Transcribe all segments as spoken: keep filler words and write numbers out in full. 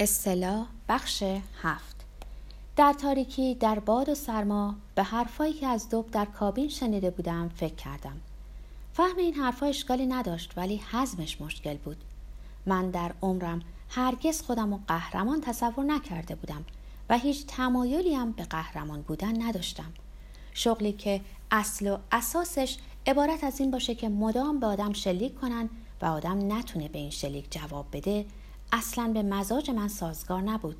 اصطلاح بخش هفت. در تاریکی، در باد و سرما، به حرفایی که از دب در کابین شنیده بودم فکر کردم. فهم این حرفا اشکالی نداشت، ولی هضمش مشکل بود. من در عمرم هرگز خودم رو قهرمان تصور نکرده بودم و هیچ تمایلی هم به قهرمان بودن نداشتم. شغلی که اصل و اساسش عبارت از این باشه که مدام به آدم شلیک کنن و آدم نتونه به این شلیک جواب بده، اصلاً به مزاج من سازگار نبود.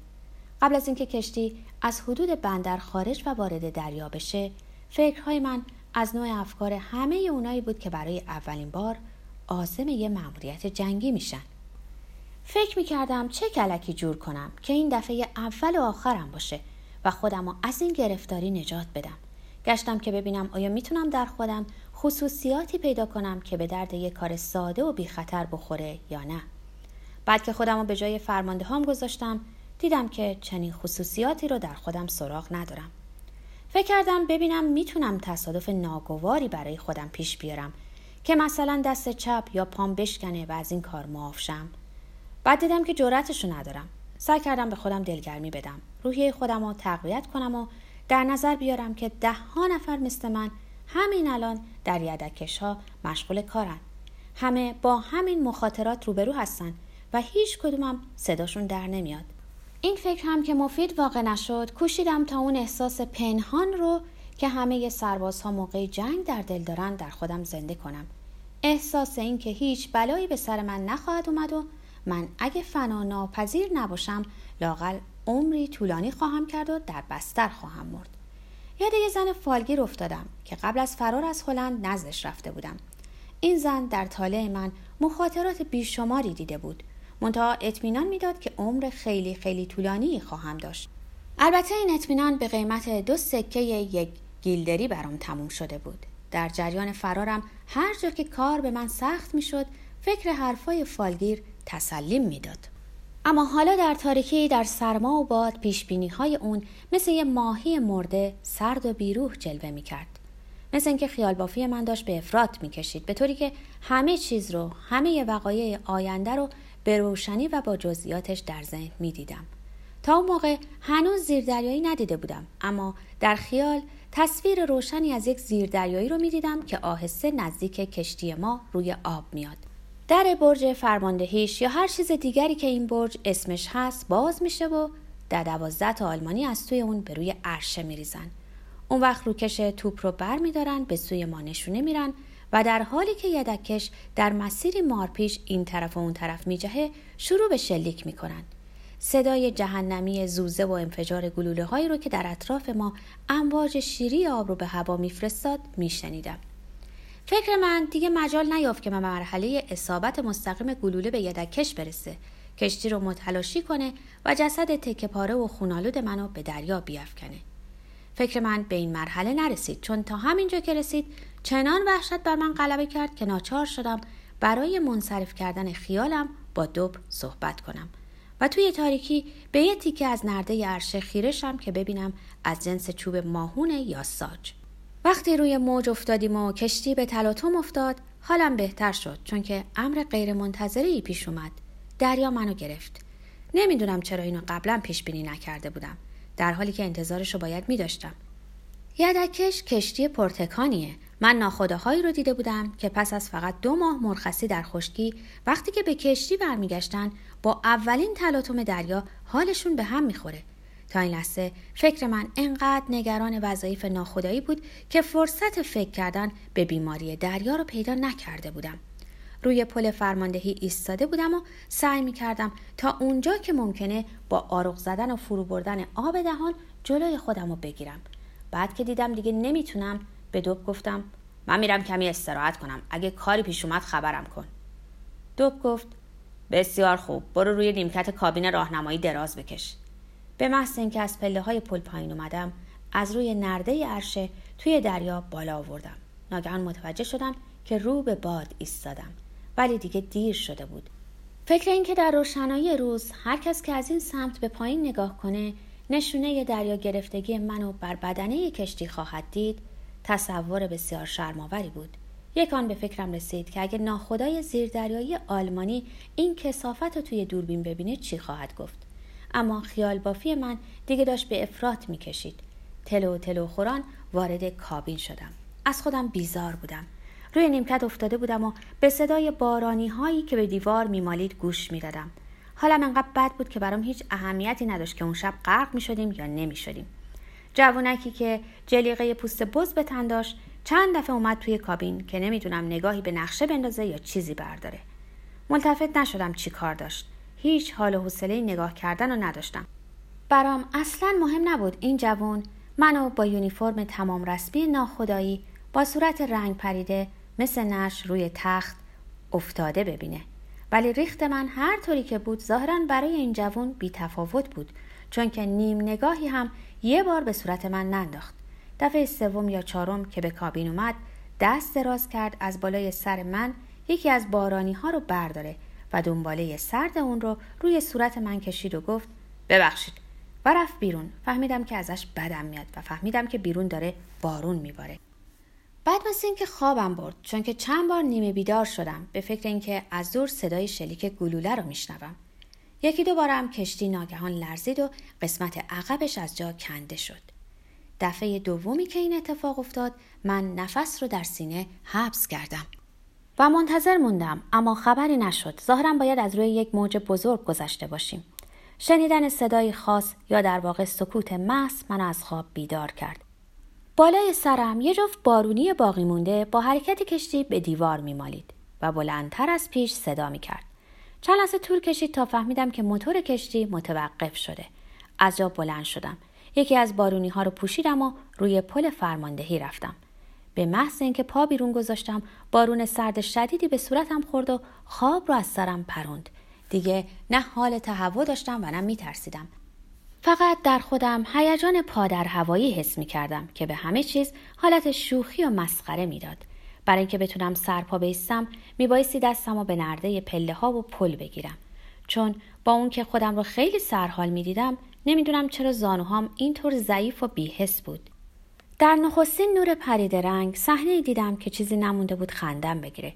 قبل از اینکه کشتی از حدود بندر خارج و وارد دریا بشه، فکرهای من از نوع افکار همه اونایی بود که برای اولین بار عازم یه مأموریت جنگی میشن. فکر میکردم چه کلکی جور کنم که این دفعه اول و آخرم باشه و خودمو از این گرفتاری نجات بدم. گشتم که ببینم آیا میتونم در خودم خصوصیاتی پیدا کنم که به درد یه کار ساده و بی خطر بخوره یا نه. بعد که خودمو به جای فرماندهام گذاشتم، دیدم که چنین خصوصیاتی رو در خودم سراغ ندارم. فکر کردم ببینم میتونم تصادف ناگواری برای خودم پیش بیارم که مثلا دست چپ یا پام بشکنه و از این کار معاف شم. بعد دیدم که جرأتشو ندارم. سعی کردم به خودم دلگرمی بدم، روحیه خودمو تقویت کنم و در نظر بیارم که ده ها نفر مثل من همین الان در یدکش‌ها مشغول کارن. همه با همین مخاطرات روبرو هستن و هیچ کدومم صداشون در نمیاد. این فکر هم که مفید واقع نشد، کوشیدم تا اون احساس پنهان رو که همه سربازها موقع جنگ در دل دارن در خودم زنده کنم. احساس این که هیچ بلایی به سر من نخواهد اومد و من اگه فنا ناپذیر نباشم لااقل عمری طولانی خواهم کرد و در بستر خواهم مرد. یاد یه زن فالگیر افتادم که قبل از فرار از هلند نزدش رفته بودم. این زن در طالع من مخاطرات بیشماری دیده بود، منتها اطمینان میداد که عمر خیلی خیلی طولانی خواهم داشت. البته این اطمینان به قیمت دو سکه یک گیلدری برام تموم شده بود. در جریان فرارم هر جا که کار به من سخت میشد، فکر حرفای فالگیر تسلیم میداد. اما حالا در تاریکی، در سرما و باد، پیشبینی‌های اون مثل یه ماهی مرده سرد و بیروح جلوه می‌کرد. مثل اینکه خیال بافی من داشت به افراط می‌کشید، به طوری که همه چیز رو، همه وقایع آینده رو به روشنی و با جزئیاتش در ذهن می‌دیدم. تا اون موقع هنوز زیردریایی ندیده بودم، اما در خیال تصویر روشنی از یک زیردریایی رو می‌دیدم که آهسته نزدیک کشتی ما روی آب میاد. در برج فرماندهیش یا هر چیز دیگری که این برج اسمش هست باز میشه و در دوازده تا آلمانی از توی اون به روی عرشه میریزن. اون وقت روکش توپ رو بر میدارن، به سوی ما نشونه میرن و در حالی که یدکش در مسیری مارپیش این طرف و اون طرف میجهه، شروع به شلیک میکنن. صدای جهنمی زوزه و انفجار گلوله هایی رو که در اطراف ما امواج شیری آب رو به هوا میفرستاد میشنیدم. فکر من دیگه مجال نیافت که به مرحله اصابت مستقیم گلوله به یدکش برسه، کشتی رو متلاشی کنه و جسد تکه پاره و خونالود منو به دریا بیفکنه. فکر من به این مرحله نرسید، چون تا همینجا که رسید چنان وحشت بر من غلبه کرد که ناچار شدم برای منصرف کردن خیالم با دب صحبت کنم و توی تاریکی به یه تیکه از نرده عرشه خیره شم که ببینم از جنس چوب ماهونه یا ساج. وقتی روی موج افتادیم و کشتی به تلاطم افتاد، حالم بهتر شد، چون که امر غیر منتظری پیش اومد. دریا منو گرفت. نمیدونم چرا اینو قبلا پیش بینی نکرده بودم، در حالی که انتظارشو باید می‌داشتم. یدکش کشتی پرتکانیه. من ناخودهایی رو دیده بودم که پس از فقط دو ماه مرخصی در خشکی، وقتی که به کشتی برمیگشتن با اولین تلاطم دریا حالشون به هم می‌خوره. تا این لحظه فکر من انقدر نگران وظایف ناخودایی بود که فرصت فکر کردن به بیماری دریا رو پیدا نکرده بودم. روی پل فرماندهی ایستاده بودم و سعی می کردم تا اونجا که ممکنه با آرق زدن و فرو بردن آب دهان جلوی خودم رو بگیرم. بعد که دیدم دیگه نمیتونم، به دب گفتم من میرم کمی استراحت کنم، اگه کاری پیش اومد خبرم کن. دب گفت بسیار خوب، برو روی نیمکت کابین راهنمایی دراز بکش. به محض اینکه از پله‌های پل پایین اومدم، از روی نرده عرشه توی دریا بالا آوردم. ناگهان متوجه شدم که رو به باد ایستادم، ولی دیگه دیر شده بود. فکر این که در روشنایی روز هر کس که از این سمت به پایین نگاه کنه نشونه دریا گرفتگی منو بر بدنه کشتی خواهد دید، تصور بسیار شرم‌آوری بود. یکان به فکرم رسید که اگه ناخدای زیردریایی آلمانی این کثافت رو توی دوربین ببینه چی خواهد گفت. اما خیال بافی من دیگه داشت به افراط میکشید. تلو تلو خوران وارد کابین شدم. از خودم بیزار بودم. روی نیمکت افتاده بودم و به صدای بارانی هایی که به دیوار میمالید گوش میدادم. حالم انقدر بد بود که برام هیچ اهمیتی نداشت که اون شب غرق میشدیم یا نمیشدیم. جوونکی که جلیقه پوست بز به تن داشت چند دفعه اومد توی کابین که نمیدونم نگاهی به نقشه بندازه یا چیزی برداره. ملتفت نشدم چی کار داشت. هیچ حال و حوصله نگاه کردن رو نداشتم. برام اصلا مهم نبود این جوون منو با یونیفرم تمام رسمی ناخدایی با صورت رنگ پریده مثل نش روی تخت افتاده ببینه. ولی ریخت من هر طوری که بود ظاهراً برای این جوون بی تفاوت بود، چون که نیم نگاهی هم یه بار به صورت من ننداخت. دفعه سوم یا چهارم که به کابین اومد دست دراز کرد از بالای سر من یکی از بارانی ها رو برداره و دنباله سرد اون رو روی صورت من کشید و گفت ببخشید و رفت بیرون. فهمیدم که ازش بدم میاد و فهمیدم که بیرون داره بارون میباره. بعد مثل این که خوابم برد، چون که چند بار نیمه بیدار شدم به فکر اینکه از دور صدای شلیک گلوله رو میشنوم. یکی دو بارم کشتی ناگهان لرزید و قسمت عقبش از جا کنده شد. دفعه دومی که این اتفاق افتاد من نفس رو در سینه حبس کردم و منتظر موندم، اما خبری نشد. ظاهراً باید از روی یک موج بزرگ گذشته باشیم. شنیدن صدای خاص یا در واقع سکوت محض من از خواب بیدار کرد. بالای سرم یه جفت بارونی باقی مونده با حرکت کشتی به دیوار میمالید و بلندتر از پیش صدا میکرد. چند لحظه طول کشید تا فهمیدم که موتور کشتی متوقف شده. از جا بلند شدم. یکی از بارونی ها رو پوشیدم و روی پل فرماندهی رفتم. به محض اینکه پا بیرون گذاشتم بارون سرد شدیدی به صورتم خورد و خواب رو از سرم پروند. دیگه نه حال تهوع داشتم و نه میترسیدم. فقط در خودم هیجان پا در هوایی حس میکردم که به همه چیز حالت شوخی و مسخره میداد. برای اینکه بتونم سرپا بیستم میبایستی دستم رو به نرده پله ها و پل بگیرم، چون با اون که خودم رو خیلی سرحال میدیدم نمیدونم چرا زانوهام اینطور ضعیف و بی‌حس بود. در نخستین نور پریده رنگ صحنه‌ای دیدم که چیزی نمونده بود خندم بگیره،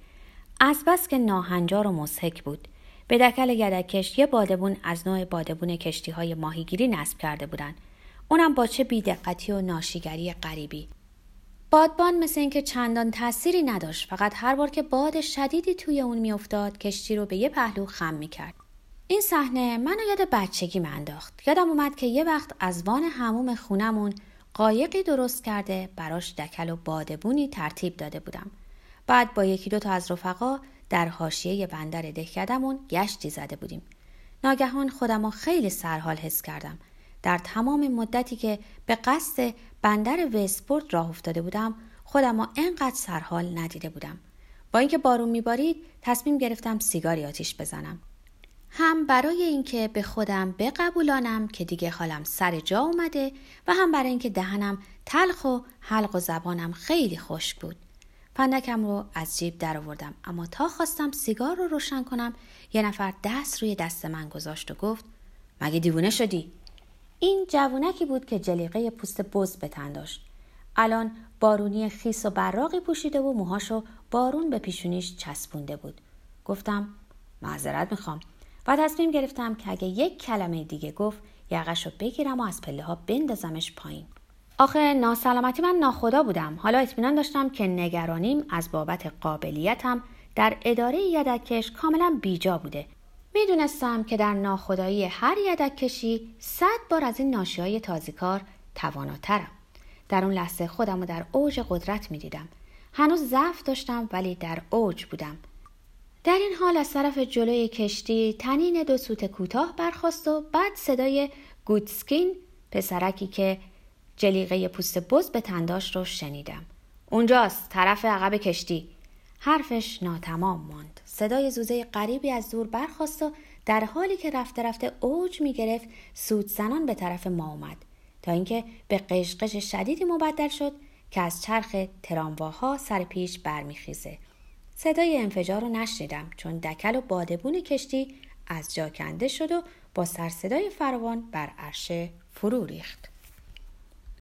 از بس که ناهنجار و مضحک بود. به دکل یدکش یه بادبون از نوع بادبون کشتی‌های ماهیگیری نصب کرده بودن، اونم با چه بی‌دقتی و ناشیگری غریبی. بادبان مثل اینکه چندان تأثیری نداشت، فقط هر بار که باد شدیدی توی اون میافتاد کشتی رو به یه پهلو خم می‌کرد. این صحنه منو یاد بچگی انداخت. یادم اومد که یه وقت از وان حموم خونمون قایقی درست کرده براش دکل و بادبونی ترتیب داده بودم. بعد با یکی دو تا از رفقا در حاشیه بندر دهکدمون گشتی زده بودیم. ناگهان خودم رو خیلی سرحال حس کردم. در تمام مدتی که به قصد بندر وستپورت راه افتاده بودم خودم رو انقدر سرحال ندیده بودم. با اینکه بارون میبارید تصمیم گرفتم سیگاری آتیش بزنم، هم برای اینکه به خودم بقبولانم که دیگه حالم سر جا اومده و هم برای اینکه دهنم تلخ و حلق و زبانم خیلی خشک بود. پندکم رو از جیب در آوردم، اما تا خواستم سیگار رو روشن کنم یه نفر دست روی دست من گذاشت و گفت مگه دیوونه شدی؟ این جوونکی بود که جلیقه پوست بز به تن داشت. الان بارونی خیس و براقی پوشیده و موهاشو بارون به پیشونیش چسبونده بود. گفتم معذرت میخوام و تصمیم گرفتم که اگه یک کلمه دیگه گفت یقش رو بگیرم و از پله ها بندازمش پایین. آخه ناسلامتی من ناخدا بودم. حالا اطمینان داشتم که نگرانیم از بابت قابلیتم در اداره یدککش کاملا بیجا بوده. میدونستم که در ناخدایی هر یدککشی صد بار از این ناشیهای تازیکار تواناترم. در اون لحظه خودم رو در اوج قدرت میدیدم. هنوز ضعف داشتم ولی در اوج بودم. در این حال از طرف جلوی کشتی تنین دو سوت کوتاه برخاست و بعد صدای گودسکین، پسرکی که جلیقه پوست بز به تن داشت رو شنیدم. اونجاست، طرف عقب کشتی. حرفش ناتمام ماند. صدای زوزه غریبی از دور برخاست و در حالی که رفته رفته اوج میگرفت سوت زنان به طرف ما اومد، تا اینکه به قشقش شدیدی مبدل شد که از چرخ ترامواها سر پیش برمیخیزه. صدای انفجار رو نشنیدم، چون دکل و بادبون کشتی از جا کنده شد و با سر صدای فراوان بر عرشه فرو ریخت.